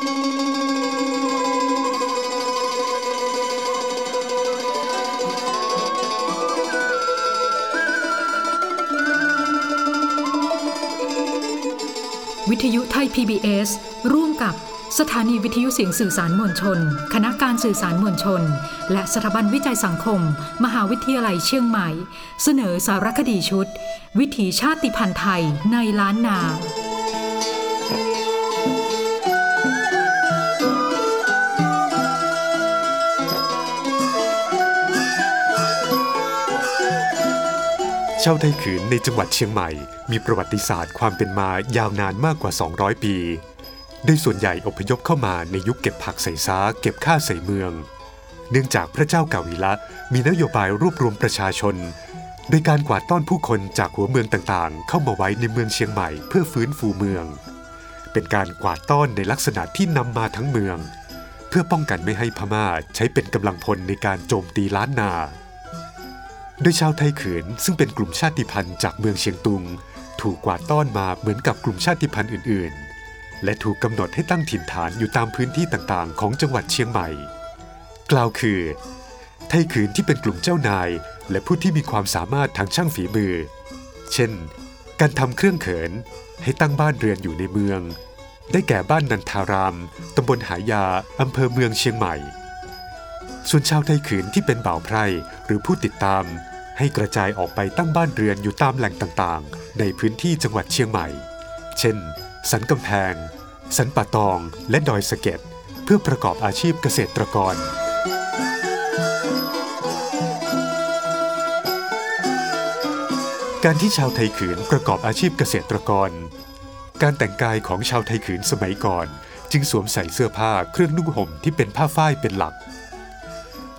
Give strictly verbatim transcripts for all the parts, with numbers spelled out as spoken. วิทยุไทย พี บี เอส ร่วมกับสถานีวิทยุเสียงสื่อสารมวลชนคณะการสื่อสารมวลชนและสถาบันวิจัยสังคมมหาวิทยาลัยเชียงใหม่เสนอสารคดีชุดวิถีชาติพันธุ์ไทยในล้านนาชาวไทขืนในจังหวัดเชียงใหม่มีประวัติศาสตร์ความเป็นมายาวนานมากกว่าสองร้อยปีโดยส่วนใหญ่อพยพเข้ามาในยุคเก็บผักใส่ซ้าเก็บข้าใส่เมืองเนื่องจากพระเจ้ากาวิละมีนโยบายรวบรวมประชาชนโดยการกวาดต้อนผู้คนจากหัวเมืองต่างๆเข้ามาไว้ในเมืองเชียงใหม่เพื่อฟื้นฟูเมืองเป็นการกวาดต้อนในลักษณะที่นำมาทั้งเมืองเพื่อป้องกันไม่ให้พม่าใช้เป็นกำลังพลในการโจมตีล้านนาโดยชาวไทขืนซึ่งเป็นกลุ่มชาติพันธุ์จากเมืองเชียงตุงถูกกวาดต้อนมาเหมือนกับกลุ่มชาติพันธุ์อื่นๆและถูกกำหนดให้ตั้งถิ่นฐานอยู่ตามพื้นที่ต่างๆของจังหวัดเชียงใหม่กล่าวคือไทขืนที่เป็นกลุ่มเจ้านายและผู้ที่มีความสามารถทางช่างฝีมือเช่นการทำเครื่องเขินให้ตั้งบ้านเรือนอยู่ในเมืองได้แก่บ้านนันทารามตำบลหายาอำเภอเมืองเชียงใหม่ส่วนชาวไทขืนที่เป็นบ่าวไพร่หรือผู้ติดตามให้กระจายออกไปตั้งบ้านเรือนอยู่ตามแหล่งต่างๆในพื้นที่จังหวัดเชียงใหม่เช่นสันกำแพงสันป่าตองและดอยสะเก็ดเพื่อประกอบอาชีพเกษตรกรการที่ชาวไทขืนประกอบอาชีพเกษตรกรการแต่งกายของชาวไทขืนสมัยก่อนจึงสวมใส่เสื้อผ้าเครื่องนุ่งห่มที่เป็นผ้าฝ้ายเป็นหลัก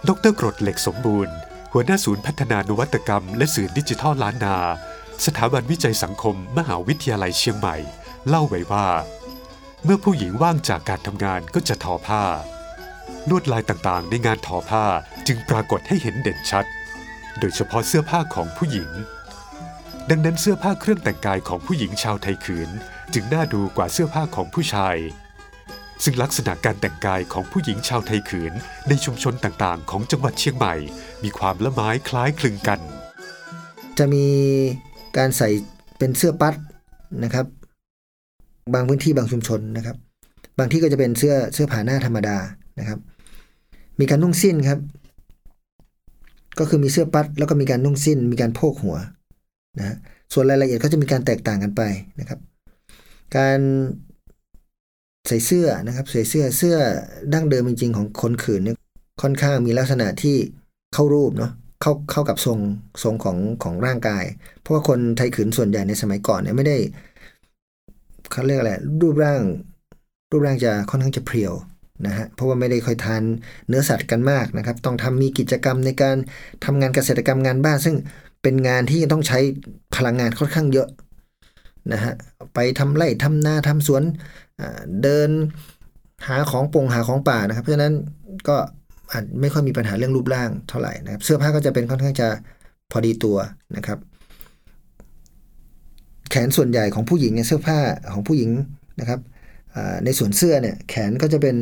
ดร.กรดเหล็กสมบูรณ์หัวหน้าศูนย์พัฒนานวัตกรรมและสื่อดิจิทัลล้านนาสถาบันวิจัยสังคมมหาวิทยาลัยเชียงใหม่เล่าไว้ว่าเมื่อผู้หญิงว่างจากการทำงานก็จะทอผ้าลวดลายต่างๆในงานทอผ้าจึงปรากฏให้เห็นเด่นชัดโดยเฉพาะเสื้อผ้าของผู้หญิงดังนั้นเสื้อผ้าเครื่องแต่งกายของผู้หญิงชาวไทขืนจึงน่าดูกว่าเสื้อผ้าของผู้ชายซึ่งลักษณะการแต่งกายของผู้หญิงชาวไทขืนในชุมชนต่างๆของจังหวัดเชียงใหม่มีความละไม้คล้ายคลึงกันจะมีการใส่เป็นเสื้อปัดนะครับบางพื้นที่บางชุมชนนะครับบางที่ก็จะเป็นเสื้อเสื้อผ้าหน้าธรรมดานะครับมีการนุ่งสิ้นครับก็คือมีเสื้อปัดแล้วก็มีการนุ่งสิ้นมีการโพกหัวนะส่วนรายละเอียดก็จะมีการแตกต่างกันไปนะครับการใส่เสื้อนะครับใส่เสื้อเสื้อดั้งเดิมจริงๆของคนขืนเนี่ยค่อนข้างมีลักษณะที่เข้ารูปเนาะเข้าเข้ากับทรงทรงของของร่างกายเพราะว่าคนไทขืนส่วนใหญ่ในสมัยก่อนเนี่ยไม่ได้เขาเรียกอะไรรูปร่างรูปร่างจะค่อนข้างจะเพรียวนะฮะเพราะว่าไม่ได้ค่อยทานเนื้อสัตว์กันมากนะครับต้องทำมีกิจกรรมในการทำงานเกษตรกรรมงานบ้านซึ่งเป็นงานที่ต้องใช้พลังงานค่อนข้างเยอะนะฮะไปทำไร่ทำนาทำสวนเดินหาของปงหาของป่านะครับเพราะฉะนั้นก็อาจไม่ค่อยมีปัญหาเรื่องรูปร่างเท่าไหร่นะครับเสื้อผ้าก็จะเป็นค่อนข้างจะพอดีตัวนะครับแขนส่วนใหญ่ของผู้หญิงเนี่ยเสื้อผ้าของผู้หญิงนะครับในส่วนเสื้อเนี่ยแขนก็จะเป็น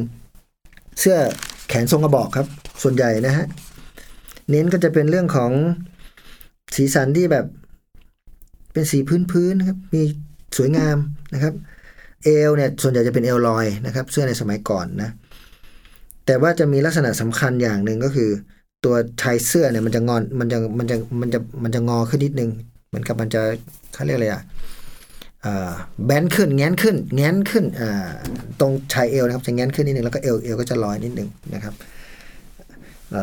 เสื้อแขนทรงกระบอกครับส่วนใหญ่นะฮะเน้นก็จะเป็นเรื่องของสีสันที่แบบเป็นสีพื้นๆนะครับมีสวยงามนะครับเอวเนี่ยส่วนใหญ่จะเป็นเอวลอยนะครับเสื้อในสมัยก่อนนะแต่ว่าจะมีลักษณะสำคัญอย่างหนึ่งก็คือตัวชายเสื้อเนี่ยมันจะงอนมันจะมันจะมันจะมันจะงอขึ้นนิดนึงเหมือนกับมันจะเขาเรียกอะไรอ่ะแบนขึ้นแง้นขึ้นแง้นขึ้นตรงชายเอวนะครับจะแง้นขึ้นนิดนึงแล้วก็เอวเอวก็จะลอยนิดนึงนะครับ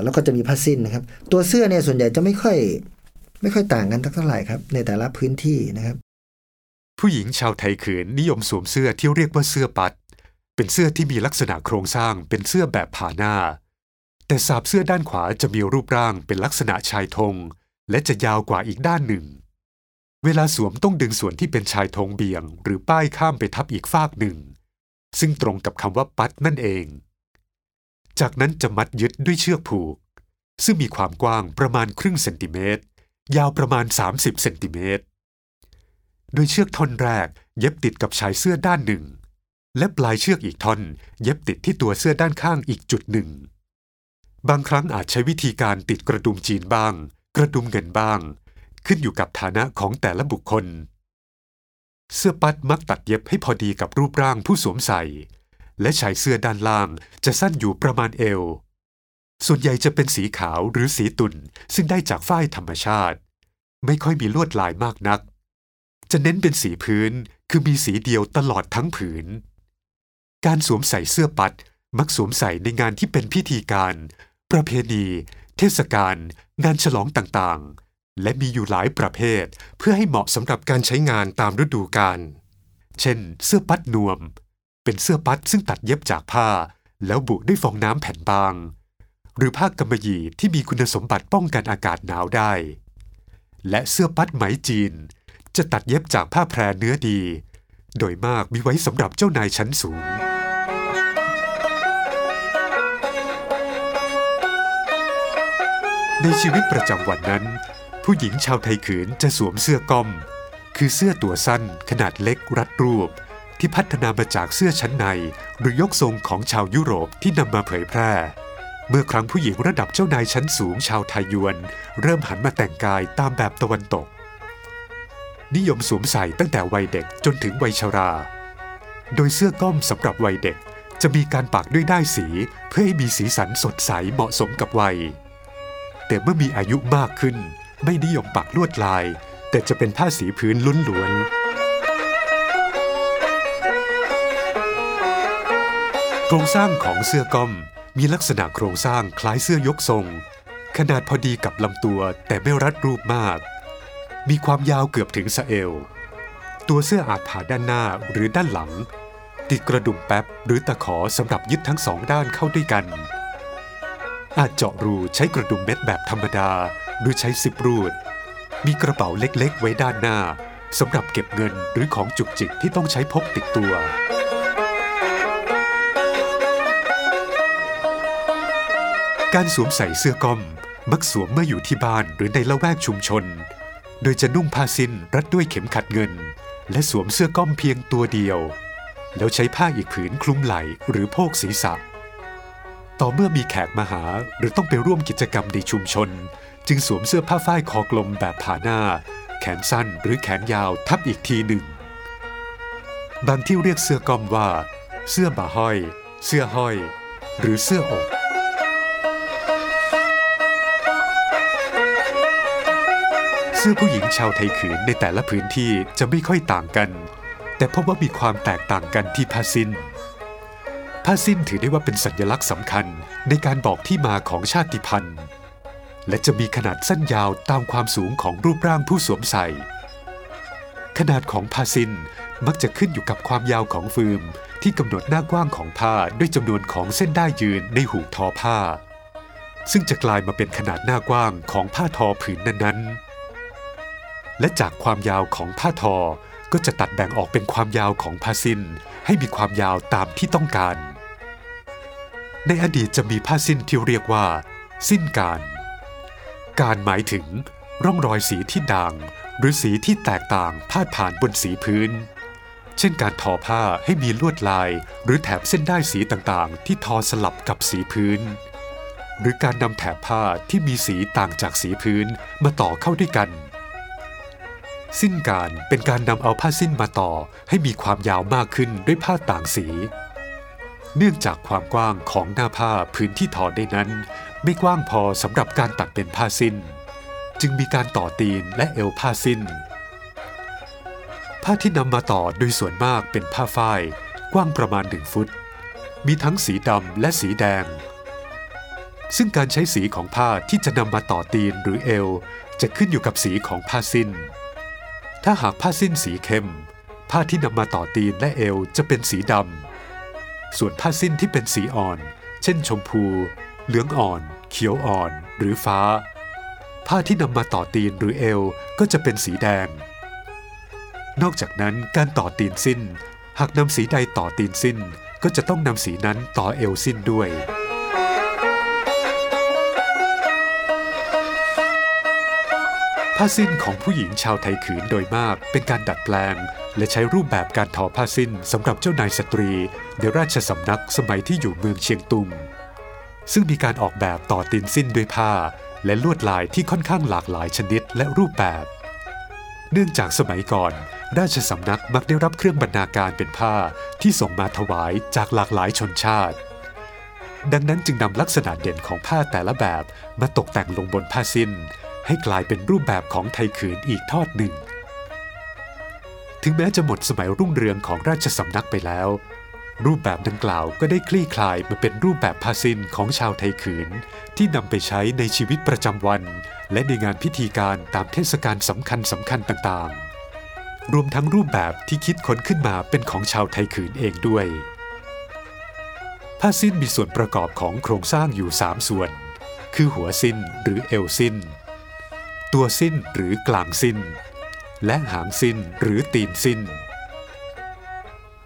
แล้วก็จะมีผ้าสิ้นนะครับตัวเสื้อเนี่ยส่วนใหญ่จะไม่ค่อยไม่ค่อยต่างกันเท่าไหร่ครับในแต่ละพื้นที่นะครับผู้หญิงชาวไทขืนนิยมสวมเสื้อที่เรียกว่าเสื้อปัดเป็นเสื้อที่มีลักษณะโครงสร้างเป็นเสื้อแบบผ่าหน้าแต่สาบเสื้อด้านขวาจะมีรูปร่างเป็นลักษณะชายธงและจะยาวกว่าอีกด้านหนึ่งเวลาสวมต้องดึงส่วนที่เป็นชายธงเบี่ยงหรือป้ายข้ามไปทับอีกฝากหนึ่งซึ่งตรงกับคำว่าปัดนั่นเองจากนั้นจะมัดยึดด้วยเชือกผูกซึ่งมีความกว้างประมาณครึ่งเซนติเมตรยาวประมาณสามสิบเซนติเมตรโดยเชือกท่อนแรกเย็บติดกับชายเสื้อด้านหนึ่ง และปลายเชือกอีกท่อนเย็บติดที่ตัวเสื้อด้านข้างอีกจุดหนึ่งบางครั้งอาจใช้วิธีการติดกระดุมจีนบ้างกระดุมเงินบ้างขึ้นอยู่กับฐานะของแต่ละบุคคลเสื้อปัดมักตัดเย็บให้พอดีกับรูปร่างผู้สวมใส่และชายเสื้อด้านล่างจะสั้นอยู่ประมาณเอวส่วนใหญ่จะเป็นสีขาวหรือสีตุ่นซึ่งได้จากฝ้ายธรรมชาติไม่ค่อยมีลวดลายมากนักจะเน้นเป็นสีพื้นคือมีสีเดียวตลอดทั้งผืนการสวมใส่เสื้อปัดมักสวมใส่ในงานที่เป็นพิธีการประเพณีเทศกาลงานฉลองต่างๆและมีอยู่หลายประเภทเพื่อให้เหมาะสำหรับการใช้งานตามฤดูกาลเช่นเสื้อปัดนวมเป็นเสื้อปัดซึ่งตัดเย็บจากผ้าแล้วบุด้วยฟองน้ำแผ่นบางหรือผ้ากำมะหยี่ที่มีคุณสมบัติป้องกันอากาศหนาวได้และเสื้อปัดไหมจีนจะตัดเย็บจากผ้าแพรเนื้อดีโดยมากมีไว้สำหรับเจ้านายชั้นสูงในชีวิตประจำวันนั้นผู้หญิงชาวไทยขืนจะสวมเสื้อก้อมคือเสื้อตัวสั้นขนาดเล็กรัดรูปที่พัฒนามาจากเสื้อชั้นในหรือยกทรงของชาวยุโรปที่นำมาเผยแพร่เมื่อครั้งผู้หญิงระดับเจ้านายชั้นสูงชาวไทยยวนเริ่มหันมาแต่งกายตามแบบตะวันตกนิยมสวมใส่ตั้งแต่วัยเด็กจนถึงวัยชราโดยเสื้อก้อมสำหรับวัยเด็กจะมีการปักด้วยด้ายสีเพื่อให้มีสีสันสดใสเหมาะสมกับวัยแต่เมื่อมีอายุมากขึ้นไม่นิยมปักลวดลายแต่จะเป็นผ้าสีพื้นล้วนๆโครงสร้างของเสื้อก้อมมีลักษณะโครงสร้างคล้ายเสื้อยกทรงขนาดพอดีกับลำตัวแต่ไม่รัดรูปมากมีความยาวเกือบถึงสะเอวตัวเสื้ออาจผ่าด้านหน้าหรือด้านหลังติดกระดุมแป๊บหรือตะขอสำหรับยึดทั้งสองด้านเข้าด้วยกันอาจเจาะรูใช้กระดุมเม็ดแบบธรรมดาหรือใช้ซิปรูดมีกระเป๋าเล็กๆไว้ด้านหน้าสำหรับเก็บเงินหรือของจุกจิกที่ต้องใช้พกติดตัวการสวมใส่เสื้อก้อมมักสวมเมื่ออยู่ที่บ้านหรือในละแวกชุมชนโดยจะนุ่งผ้าสิ้นรัดด้วยเข็มขัดเงินและสวมเสื้อก้อมเพียงตัวเดียวแล้วใช้ผ้าอีกผืนคลุมไหล่หรือโพกศีรษะต่อเมื่อมีแขกมาหาหรือต้องไปร่วมกิจกรรมในชุมชนจึงสวมเสื้อผ้าฝ้ายคอกลมแบบผ่าหน้าแขนสั้นหรือแขนยาวทับอีกทีหนึ่งบางที่เรียกเสื้อก้อมว่าเสื้อบ่าห้อยเสื้อห้อยหรือเสื้ออกเสื้อผู้หญิงชาวไทยขืนในแต่ละพื้นที่จะไม่ค่อยต่างกันแต่พบว่ามีความแตกต่างกันที่ผ้าสิ้นผ้าสิ้นถือได้ว่าเป็นสัญลักษณ์สำคัญในการบอกที่มาของชาติพันธุ์และจะมีขนาดสั้นยาวตามความสูงของรูปร่างผู้สวมใส่ขนาดของผ้าสิ้นมักจะขึ้นอยู่กับความยาวของฟืมที่กำหนดหน้ากว้างของผ้าด้วยจำนวนของเส้นด้ายยืนในหูทอผ้าซึ่งจะกลายมาเป็นขนาดหน้ากว้างของผ้าทอผืนนั้นๆและจากความยาวของผ้าทอก็จะตัดแบ่งออกเป็นความยาวของผ้าสิ้นให้มีความยาวตามที่ต้องการในอดีตจะมีผ้าสิ้นที่เรียกว่าสิ้นการการหมายถึงร่องรอยสีที่ด่างหรือสีที่แตกต่างพาดผ่านบนสีพื้นเช่นการทอผ้าให้มีลวดลายหรือแถบเส้นด้ายสีต่างๆที่ทอสลับกับสีพื้นหรือการนำแถบผ้าที่มีสีต่างจากสีพื้นมาต่อเข้าด้วยกันสิ้นการเป็นการนำเอาผ้าสิ้นมาต่อให้มีความยาวมากขึ้นด้วยผ้าต่างสีเนื่องจากความกว้างของหน้าผ้าพื้นที่ทอได้นั้นไม่กว้างพอสำหรับการตัดเป็นผ้าสิ้นจึงมีการต่อตีนและเอวผ้าสิ้นผ้าที่นำมาต่อโดยส่วนมากเป็นผ้าฝ้ายกว้างประมาณหนึ่งฟุตมีทั้งสีดำและสีแดงซึ่งการใช้สีของผ้าที่จะนำมาต่อตีนหรือเอวจะขึ้นอยู่กับสีของผ้าสิ้นถ้าหากผ้าสิ้นสีเข้มผ้าที่นำมาต่อตีนและเอวจะเป็นสีดำส่วนผ้าสิ้นที่เป็นสีอ่อนเช่นชมพูเหลืองอ่อนเขียวอ่อนหรือฟ้าผ้าที่นำมาต่อตีนหรือเอวก็จะเป็นสีแดงนอกจากนั้นการต่อตีนสิ้นหากนำสีใดต่อตีนสิ้นก็จะต้องนำสีนั้นต่อเอวสิ้นด้วยผ้าสิ้นของผู้หญิงชาวไทยขืนโดยมากเป็นการดัดแปลง และใช้รูปแบบการทอผ้าสิ้นสำหรับเจ้านายสตรีในราชสำนักสมัยที่อยู่เมืองเชียงตุงซึ่งมีการออกแบบต่อตีนสิ้นด้วยผ้าและลวดลายที่ค่อนข้างหลากหลายชนิดและรูปแบบเนื่องจากสมัยก่อนราชสำนักมักได้รับเครื่องบรรณาการเป็นผ้าที่ส่งมาถวายจากหลากหลายชนชาติดังนั้นจึงนำลักษณะเด่นของผ้าแต่ละแบบมาตกแต่งลงบนผ้าสิ้นให้กลายเป็นรูปแบบของไทขืนอีกทอดหนึ่งถึงแม้จะหมดสมัยรุ่งเรืองของราชสำนักไปแล้วรูปแบบดังกล่าวก็ได้คลี่คลายมาเป็นรูปแบบผ้าสิ้นของชาวไทขืนที่นำไปใช้ในชีวิตประจำวันและในงานพิธีการตามเทศกาลสำคัญสำคัญต่างๆรวมทั้งรูปแบบที่คิดค้นขึ้นมาเป็นของชาวไทขืนเองด้วยผ้าสิ้นมีส่วนประกอบของโครงสร้างอยู่สามส่วนคือหัวสิ้นหรือเอวสิ้นตัวสิ้นหรือกลางสิ้นและหางสิ้นหรือตีนสิ้น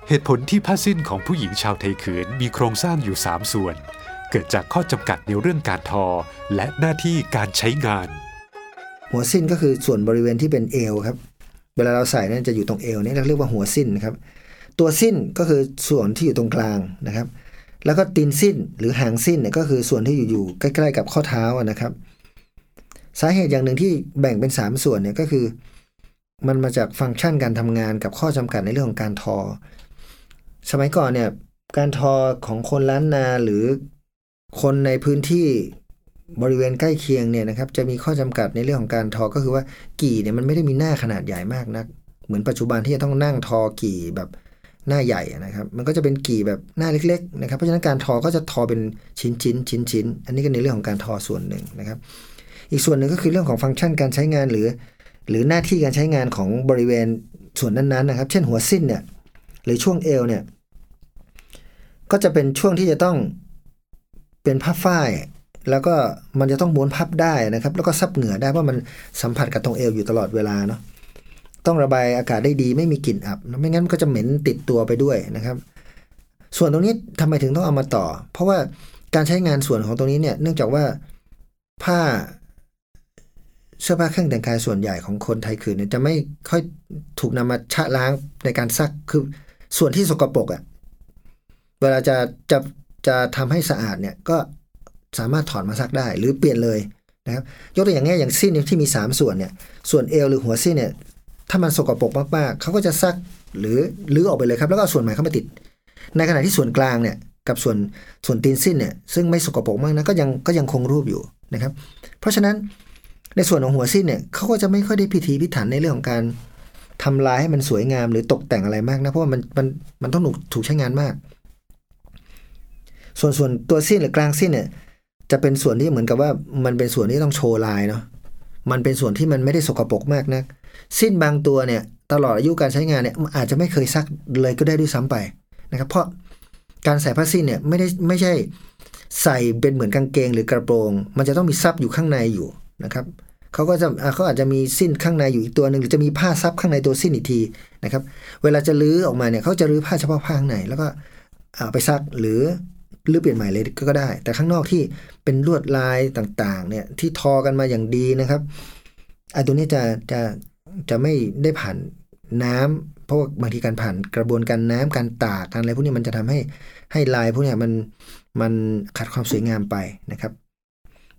เหตุผลที่ผ้าสิ้นของผู้หญิงชาวไทขืนมีโครงสร้างอยู่สามส่วนเกิดจากข้อจำกัดในเรื่องการทอและหน้าที่การใช้งานหัวสิ้นก็คือส่วนบริเวณที่เป็นเอวครับเวลาเราใส่เนี่ยจะอยู่ตรงเอวนี่เราเรียกว่าหัวสิ้นนะครับตัวสิ้นก็คือส่วนที่อยู่ตรงกลางนะครับแล้วก็ตีนสิ้นหรือหางสิ้นเนี่ยก็คือส่วนที่อยู่ๆใกล้ๆกับข้อเท้านะครับสาเหตุอย่างหนึ่งที่แบ่งเป็นสามส่วนเนี่ยก็คือมันมาจากฟังก์ชันการทำงานกับข้อจำกัดในเรื่องของการทอสมัยก่อนเนี่ยการทอของคนล้านนาหรือคนในพื้นที่บริเวณใกล้เคียงเนี่ยนะครับจะมีข้อจำกัดในเรื่องของการทอก็คือว่ากี่เนี่ยมันไม่ได้มีหน้าขนาดใหญ่มากนักเหมือนปัจจุบันที่จะต้องนั่งทอกี่แบบหน้าใหญ่นะครับมันก็จะเป็นกี่แบบหน้าเล็กๆนะครับเพราะฉะนั้นการทอก็จะทอเป็นชิ้นๆชิ้นๆอันนี้ก็ในเรื่องของการทอส่วนหนึ่งนะครับอีกส่วนหนึ่งก็คือเรื่องของฟังก์ชันการใช้งานหรือหรือหน้าที่การใช้งานของบริเวณส่วนนั้นๆนะครับเช่นหัวสิ้นเนี่ยหรือช่วงเอวเนี่ยก็จะเป็นช่วงที่จะต้องเป็นผ้าฝ้ายแล้วก็มันจะต้องม้วนพับได้นะครับแล้วก็ซับเหงื่อได้เพราะมันสัมผัสกับตรงเอวอยู่ตลอดเวลาเนาะต้องระบายอากาศได้ดีไม่มีกลิ่นอับไม่งั้นก็จะเหม็นติดตัวไปด้วยนะครับส่วนตรงนี้ทำไมถึงต้องเอามาต่อเพราะว่าการใช้งานส่วนของตรงนี้เนี่ยเนื่องจากว่าผ้าเสื้อผ้าเครื่องแต่งกายส่วนใหญ่ของคนไทยคืนเนี่ยจะไม่ค่อยถูกนำมาชะล้างในการซักคือส่วนที่สกปรกอ่ะเวลาจะจะจะทำให้สะอาดเนี่ยก็สามารถถอดมาซักได้หรือเปลี่ยนเลยนะครับยกตัวอย่างง่ายอย่างสิ้นที่มีสามส่วนเนี่ยส่วนเอวหรือหัวสิ้นเนี่ยถ้ามันสกปรกมากๆเขาก็จะซักหรือลื้อออกไปเลยครับแล้วก็ส่วนใหม่เข้ามาติดในขณะที่ส่วนกลางเนี่ยกับส่วนส่วนตีนสิ้นเนี่ยซึ่งไม่สกปรกมากนะก็ยังก็ยังคงรูปอยู่นะครับเพราะฉะนั้นในส่วนของหัวสิ้นเนี่ยเขาก็จะไม่ค่อยได้พิถีพิถันในเรื่องของการทำลายให้มันสวยงามหรือตกแต่งอะไรมากนะเพราะว่ามันมันมันต้องถูกใช้งานมากส่วนส่วนตัวสิ้นหรือกลางสิ้นเนี่ยจะเป็นส่วนที่เหมือนกับว่ามันเป็นส่วนที่ต้องโชว์ลายเนาะมันเป็นส่วนที่มันไม่ได้สกปรกมากนักสิ้นบางตัวเนี่ยตลอดอายุการใช้งานเนี่ยอาจจะไม่เคยซักเลยก็ได้ด้วยซ้ำไปนะครับเพราะการใส่ผ้าสิ้นเนี่ยไม่ได้ไม่ใช่ใส่เป็นเหมือนกางเกงหรือกระโปรงมันจะต้องมีซับอยู่ข้างในอยู่นะครับเขาก็จะเขาอาจจะมีสิ้นข้างในอยู่อีกตัวหนึ่งหรือจะมีผ้าซับข้างในตัวสิ้นอีกทีนะครับเวลาจะลื้อออกมาเนี่ยเขาจะลื้อผ้าเฉพาะผ้าข้างในแล้วก็เอาไปซักหรือหรือเปลี่ยนใหม่เลยก็ได้แต่ข้างนอกที่เป็นลวดลายต่างๆเนี่ยที่ทอกันมาอย่างดีนะครับไอ้ตัวนี้จะจะจะไม่ได้ผ่านน้ำเพราะบางทีการผ่านกระบวนการน้ำการตากการอะไรพวกนี้มันจะทำให้ให้ลายพวกนี้มันมันขาดความสวยงามไปนะครับ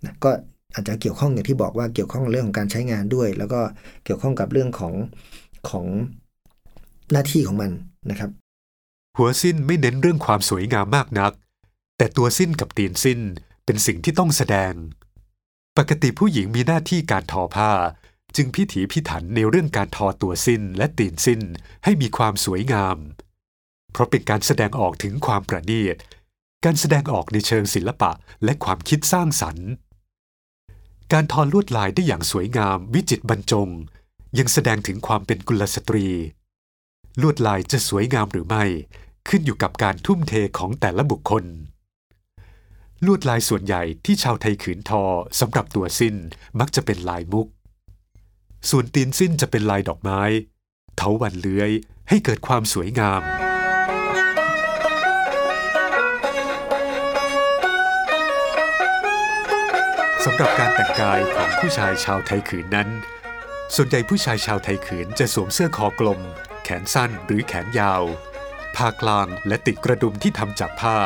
นะก็อาจจะเกี่ยวข้องอย่างที่บอกว่าเกี่ยวข้องเรื่องของการใช้งานด้วยแล้วก็เกี่ยวข้องกับเรื่องของของหน้าที่ของมันนะครับหัวสิ้นไม่เน้นเรื่องความสวยงามมากนักแต่ตัวสิ้นกับตีนสิ้นเป็นสิ่งที่ต้องแสดงปกติผู้หญิงมีหน้าที่การทอผ้าจึงพิถีพิถันในเรื่องการทอตัวสิ้นและตีนสิ้นให้มีความสวยงามเพราะเป็นการแสดงออกถึงความประณีตการแสดงออกในเชิงศิลปะและความคิดสร้างสรรค์การทอลวดลายได้อย่างสวยงามวิจิตรบรรจงยังแสดงถึงความเป็นกุลสตรีลวดลายจะสวยงามหรือไม่ขึ้นอยู่กับการทุ่มเทของแต่ละบุคคลลวดลายส่วนใหญ่ที่ชาวไทขืนทอสำหรับตัวสิ้นมักจะเป็นลายมุกส่วนตีนสิ้นจะเป็นลายดอกไม้เถาวัลย์เลื้อยให้เกิดความสวยงามสำหรับการแต่งกายของผู้ชายชาวไทขืนนั้นส่วนใหญ่ผู้ชายชาวไทขืนจะสวมเสื้อคอกลมแข นสั้นหรือแขนยาวผ้ากลางและติกระดุมที่ทำจากผ้า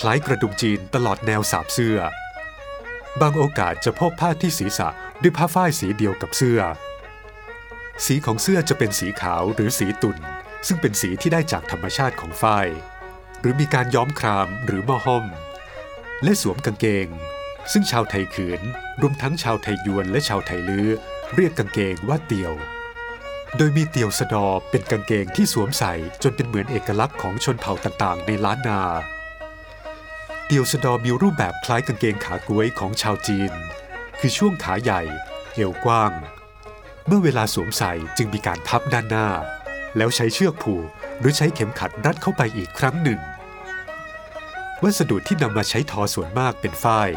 คล้ายกระดุมจีนตลอดแนวสาบเสื้อบางโอกาสจะพบผ้าที่ศีรษะด้วยผ้าฝ้ายสีเดียวกับเสื้อสีของเสื้อจะเป็นสีขาวหรือสีตุ่นซึ่งเป็นสีที่ได้จากธรรมชาติของฝ้ายหรือมีการย้อมครามหรือม่อห้อมและสวมกางเกงซึ่งชาวไทยเขือนรวมทั้งชาวไทยยวนและชาวไทยลือเรียกกางเกงว่าเตี่ยวโดยมีเตี่ยวสะดอเป็นกางเกงที่สวมใส่จนเป็นเหมือนเอกลักษณ์ของชนเผ่าต่างๆในล้านนาเตี่ยวสะดอมีรูปแบบคล้ายกางเกงขากล้วยของชาวจีนคือช่วงขาใหญ่เอวกว้างเมื่อเวลาสวมใส่จึงมีการพับด้านหน้าแล้วใช้เชือกผูกหรือใช้เข็มขัดรัดเข้าไปอีกครั้งหนึ่งวัสดุที่นำมาใช้ทอส่วนมากเป็นฝ้าย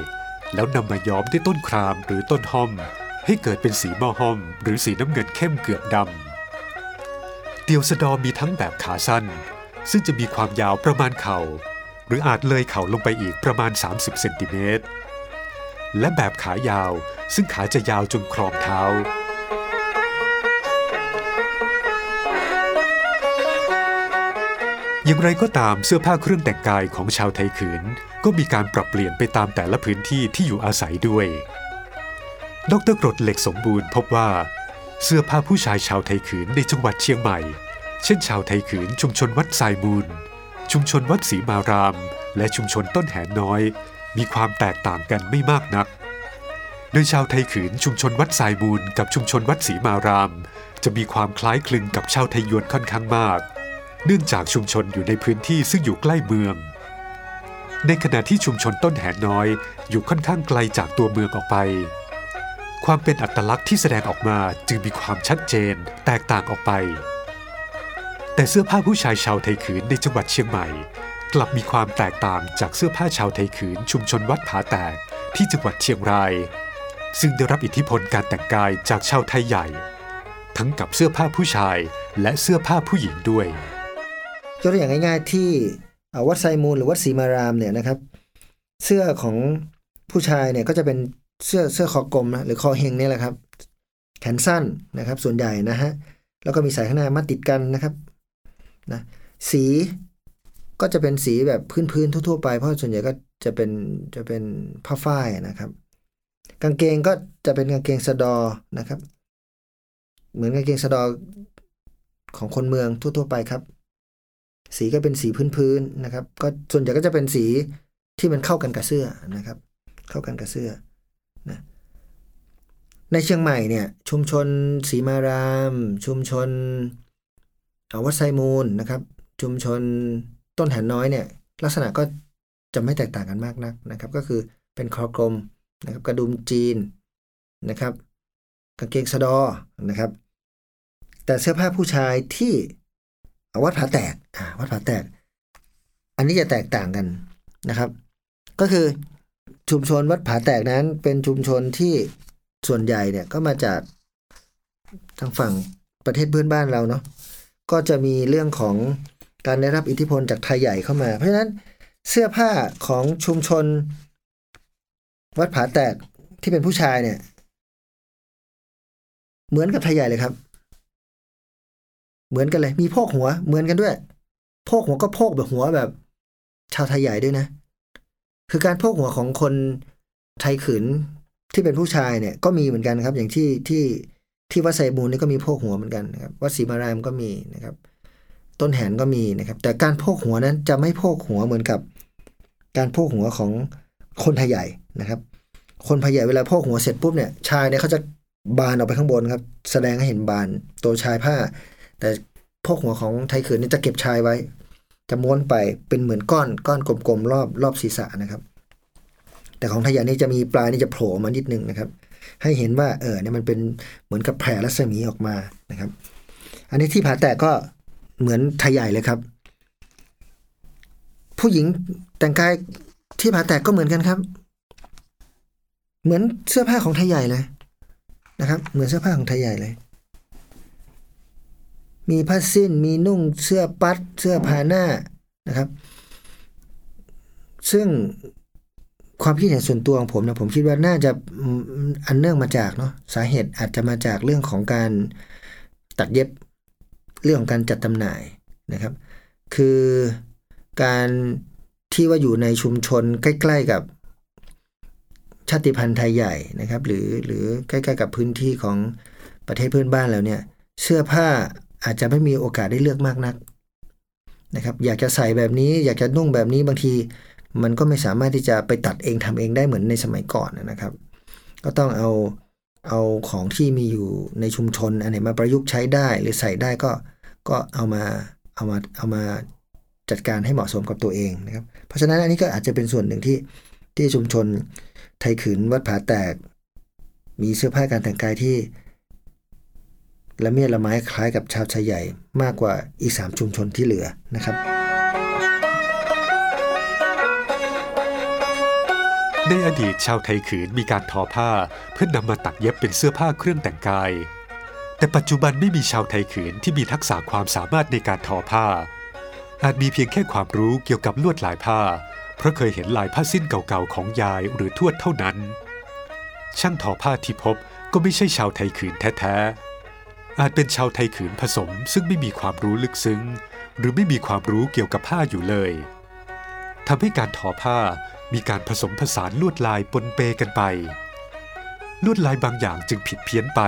แล้วนำมาย้อมด้วยต้นครามหรือต้นห้อมให้เกิดเป็นสีม่อห้อมหรือสีน้ำเงินเข้มเกือบดำเตี่ยวสะดอมีทั้งแบบขาสั้นซึ่งจะมีความยาวประมาณเข่าหรืออาจเลยเข่าลงไปอีกประมาณสามสิบเซนติเมตรและแบบขายาวซึ่งขาจะยาวจนครอบเท้าอย่างไรก็ตามเสื้อผ้าเครื่องแต่งกายของชาวไทยเขือนก็มีการปรับเปลี่ยนไปตามแต่ละพื้นที่ที่อยู่อาศัยด้วยดร.กรดเหล็กสมบูรณ์พบว่าเสื้อผ้าผู้ชายชาวไทยเขือนในจังหวัดเชียงใหม่เช่นชาวไทยเขือนชุมชนวัดทรายมูลชุมชนวัดศรีมารามและชุมชนต้นแหนน้อยมีความแตกต่างกันไม่มากนักโดยชาวไทยเขือนชุมชนวัดทรายมูลกับชุมชนวัดศรีมารามจะมีความคล้ายคลึงกับชาวไทยยวนค่อนข้างมากเนื่องจากชุมชนอยู่ในพื้นที่ซึ่งอยู่ใกล้เมืองในขณะที่ชุมชนต้นแหนน้อยอยู่ค่อนข้างไกลจากตัวเมืองออกไปความเป็นอัตลักษณ์ที่แสดงออกมาจึงมีความชัดเจนแตกต่างออกไปแต่เสื้อผ้าผู้ชายชาวไทยเขือนในจังหวัดเชียงใหม่กลับมีความแตกต่างจากเสื้อผ้าชาวไทยเขือนชุมชนวัดผาแตกที่จังหวัดเชียงรายซึ่งได้รับอิทธิพลการแต่งกายจากชาวไทยใหญ่ทั้งกับเสื้อผ้าผู้ชายและเสื้อผ้าผู้หญิงด้วยยกตัวอย่างง่ายๆที่วัดไซมูลหรือวัดศรีมารามเนี่ยนะครับเสื้อของผู้ชายเนี่ยก็จะเป็นเสื้อเสื้อคอกลมนะหรือคอเฮงนี่แหละครับแขนสั้นนะครับส่วนใหญ่นะฮะแล้วก็มีสายข้างหน้ามัดติดกันนะครับนะสีก็จะเป็นสีแบบพื้นๆทั่วๆไปเพราะส่วนใหญ่ก็จะเป็นจะเป็นผ้าฝ้ายนะครับกางเกงก็จะเป็นกางเกงสะดอนะครับเหมือนกางเกงสะดอของคนเมืองทั่วๆไปครับสีก็เป็นสีพื้นๆนะครับก็ส่วนใหญ่ก็จะเป็นสีที่มันเข้ากันกับเสื้อนะครับเข้ากันกับเสื้อนะในเชียงใหม่เนี่ยชุมชนศรีมารามชุมชนวัดไซมูลนะครับชุมชนต้นแหนน้อยเนี่ยลักษณะก็จะไม่แตกต่างกันมากนักนะครับก็คือเป็นคอกลมนะครับกระดุมจีนนะครับกางเกงสะดอนะครับแต่เสื้อผ้าผู้ชายที่วัดผาแตกวัดผาแตกอันนี้จะแตกต่างกันนะครับก็คือชุมชนวัดผาแตกนั้นเป็นชุมชนที่ส่วนใหญ่เนี่ยก็มาจากทางฝั่งประเทศเพื่อนบ้านเราเนาะก็จะมีเรื่องของการได้รับอิทธิพลจากไทยใหญ่เข้ามาเพราะฉะนั้นเสื้อผ้าของชุมชนวัดผาแตกที่เป็นผู้ชายเนี่ยเหมือนกับไทยใหญ่เลยครับเหมือนกันเลยมีโพกหัวเหมือนกันด้วยโพกหัวก็โพกแบบหัวแบบชาวไทยใหญ่ด้วยนะคือการโพกหัวของคนไทยขืนที่เป็นผู้ชายเนี่ยก็มีเหมือนกันครับอย่างที่ที่ที่วัดไซมูลนี่ก็มีโพกหัวเหมือนกันนะครับวัดศรีมารามก็มีนะครับต้นแหนก็มีนะครับแต่การโพกหัวนั้นจะไม่โพกหัวเหมือนกับการโพกหัวของคนไทยใหญ่นะครับคนไทยใหญ่เวลาโพกหัวเสร็จปุ๊บเนี่ยชายเนี่ยเขาจะบานออกไปข้างบนครับแสดงให้เห็นบานตัวชายผ้าแต่พวกหัวของไทยเขือนนี่จะเก็บชายไว้จะม้วนไปเป็นเหมือนก้อนก้อนกลมๆรอบรอบศีรษะนะครับแต่ของไทยใหญ่นี่จะมีปลายนี่จะโผล่มานิดนึงนะครับให้เห็นว่าเออเนี่ยมันเป็นเหมือนกับแผ่รัศมีออกมานะครับอันนี้ที่ผาแตกก็เหมือนไทยใหญ่เลยครับผู้หญิงแต่งกายที่ผาแตกก็เหมือนกันครับเหมือนเสื้อผ้าของไทยใหญ่เลยนะครับเหมือนเสื้อผ้าของไทยใหญ่เลยมีผ้าสิ้นมีนุ่งเสื้อปัดเสื้อผ้าหน้านะครับซึ่งความคิดเห็นส่วนตัวของผมนะผมคิดว่าน่าจะอันเนื่องมาจากเนาะสาเหตุอาจจะมาจากเรื่องของการตัดเย็บ เรื่องของการจัดจำหน่ายนะครับคือการที่ว่าอยู่ในชุมชนใกล้ๆกับชาติพันธุ์ไทยใหญ่นะครับหรือหรือใกล้ๆกับพื้นที่ของประเทศเพื่อนบ้านแล้วเนี่ยเสื้อผ้าอาจจะไม่มีโอกาสได้เลือกมากนักนะครับอยากจะใส่แบบนี้อยากจะนุ่งแบบนี้บางทีมันก็ไม่สามารถที่จะไปตัดเองทำเองได้เหมือนในสมัยก่อนนะครับก็ต้องเอาเอาของที่มีอยู่ในชุมชนอันไหนมาประยุกต์ใช้ได้หรือใส่ได้ก็ก็เอามาเอามาเอามาจัดการให้เหมาะสมกับตัวเองนะครับเพราะฉะนั้นอันนี้ก็อาจจะเป็นส่วนหนึ่งที่ที่ชุมชนไทยขืนวัดผาแตกมีเสื้อผ้าการแต่งกายที่ละเมียดละไม้คล้ายกับชาวชายใหญ่มากกว่าอีกสามชุมชนที่เหลือนะครับในอดีตชาวไทยขืนมีการทอผ้าเพื่อนำมาตัดเย็บเป็นเสื้อผ้าเครื่องแต่งกายแต่ปัจจุบันไม่มีชาวไทยขืนที่มีทักษะความสามารถในการทอผ้าอาจมีเพียงแค่ความรู้เกี่ยวกับลวดลายผ้าเพราะเคยเห็นลายผ้าสิ้นเก่าๆของยายหรือทวดเท่านั้นช่างทอผ้าที่พบก็ไม่ใช่ชาวไทยขืนแท้ๆอาจเป็นชาวไทยขืนผสมซึ่งไม่มีความรู้ลึกซึ้งหรือไม่มีความรู้เกี่ยวกับผ้าอยู่เลยทำให้การทอผ้ามีการผสมผสานลวดลายปนเปกันไปลวดลายบางอย่างจึงผิดเพี้ยนไป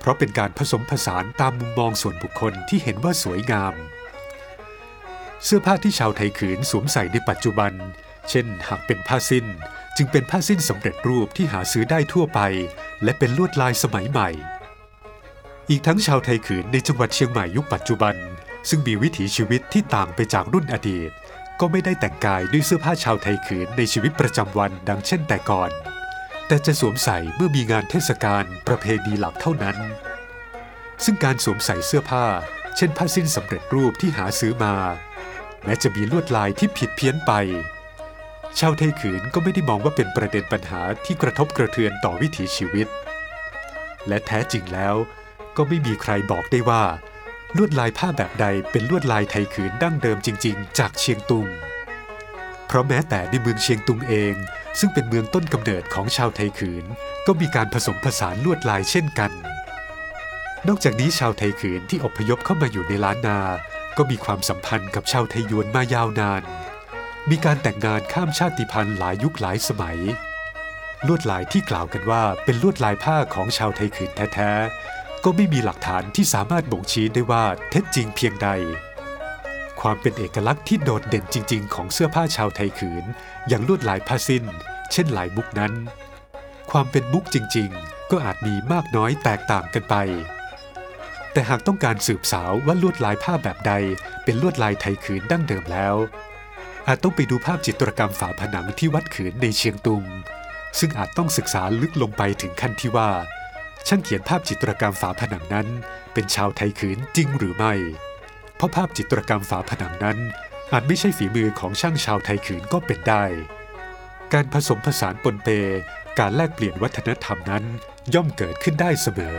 เพราะเป็นการผสมผสานตามมุมมองส่วนบุคคลที่เห็นว่าสวยงามเสื้อผ้าที่ชาวไทยขืนสวมใส่ในปัจจุบันเช่นหากเป็นผ้าสิ้นจึงเป็นผ้าสิ้นสำเร็จรูปที่หาซื้อได้ทั่วไปและเป็นลวดลายสมัยใหม่อีกทั้งชาวไทยขืนในจังหวัดเชียงใหม่ยุคปัจจุบันซึ่งมีวิถีชีวิตที่ต่างไปจากรุ่นอดีตก็ไม่ได้แต่งกายด้วยเสื้อผ้าชาวไทยขืนในชีวิตประจำวันดังเช่นแต่ก่อนแต่จะสวมใส่เมื่อมีงานเทศกาลประเพณีหลักเท่านั้นซึ่งการสวมใส่เสื้อผ้าเช่นผ้าสิ้นสำเร็จรูปที่หาซื้อมาแม้จะมีลวดลายที่ผิดเพี้ยนไปชาวไทยขืนก็ไม่ได้มองว่าเป็นประเด็นปัญหาที่กระทบกระเทือนต่อวิถีชีวิตและแท้จริงแล้วก็ไม่มีใครบอกได้ว่าลวดลายผ้าแบบใดเป็นลวดลายไทยขืนดั้งเดิมจริงๆจากเชียงตุงเพราะแม้แต่ในเมืองเชียงตุงเองซึ่งเป็นเมืองต้นกำเนิดของชาวไทยขืนก็มีการผสมผสานลวดลายเช่นกันนอกจากนี้ชาวไทยขืนที่อพยพเข้ามาอยู่ในล้านนาก็มีความสัมพันธ์กับชาวไทยยวนมายาวนานมีการแต่งงานข้ามชาติพันธุ์หลายยุคหลายสมัยลวดลายที่กล่าวกันว่าเป็นลวดลายผ้าของชาวไทยขืนแท้ๆก็ไม่มีหลักฐานที่สามารถบ่งชี้ได้ว่าเท็จจริงเพียงใดความเป็นเอกลักษณ์ที่โดดเด่นจริงๆของเสื้อผ้าชาวไทยขืนอย่างลวดลายผ้าสิ้นเช่นลายมุกนั้นความเป็นมุกจริงๆก็อาจมีมากน้อยแตกต่างกันไปแต่หากต้องการสืบสาวว่าลวดลายผ้าแบบใดเป็นลวดลายไทยขืนดั้งเดิมแล้วอาจต้องไปดูภาพจิตรกรรมฝาผนังที่วัดขืนในเชียงตุงซึ่งอาจต้องศึกษาลึกลงไปถึงขั้นที่ว่าช่างเขียนภาพจิตรกรรมฝาผนังนั้นเป็นชาวไทยขืนจริงหรือไม่เพราะภาพจิตรกรรมฝาผนังนั้นอาจไม่ใช่ฝีมือของช่างชาวไทยขืนก็เป็นได้การผสมผสานปนเปการแลกเปลี่ยนวัฒนธรรมนั้นย่อมเกิดขึ้นได้เสมอ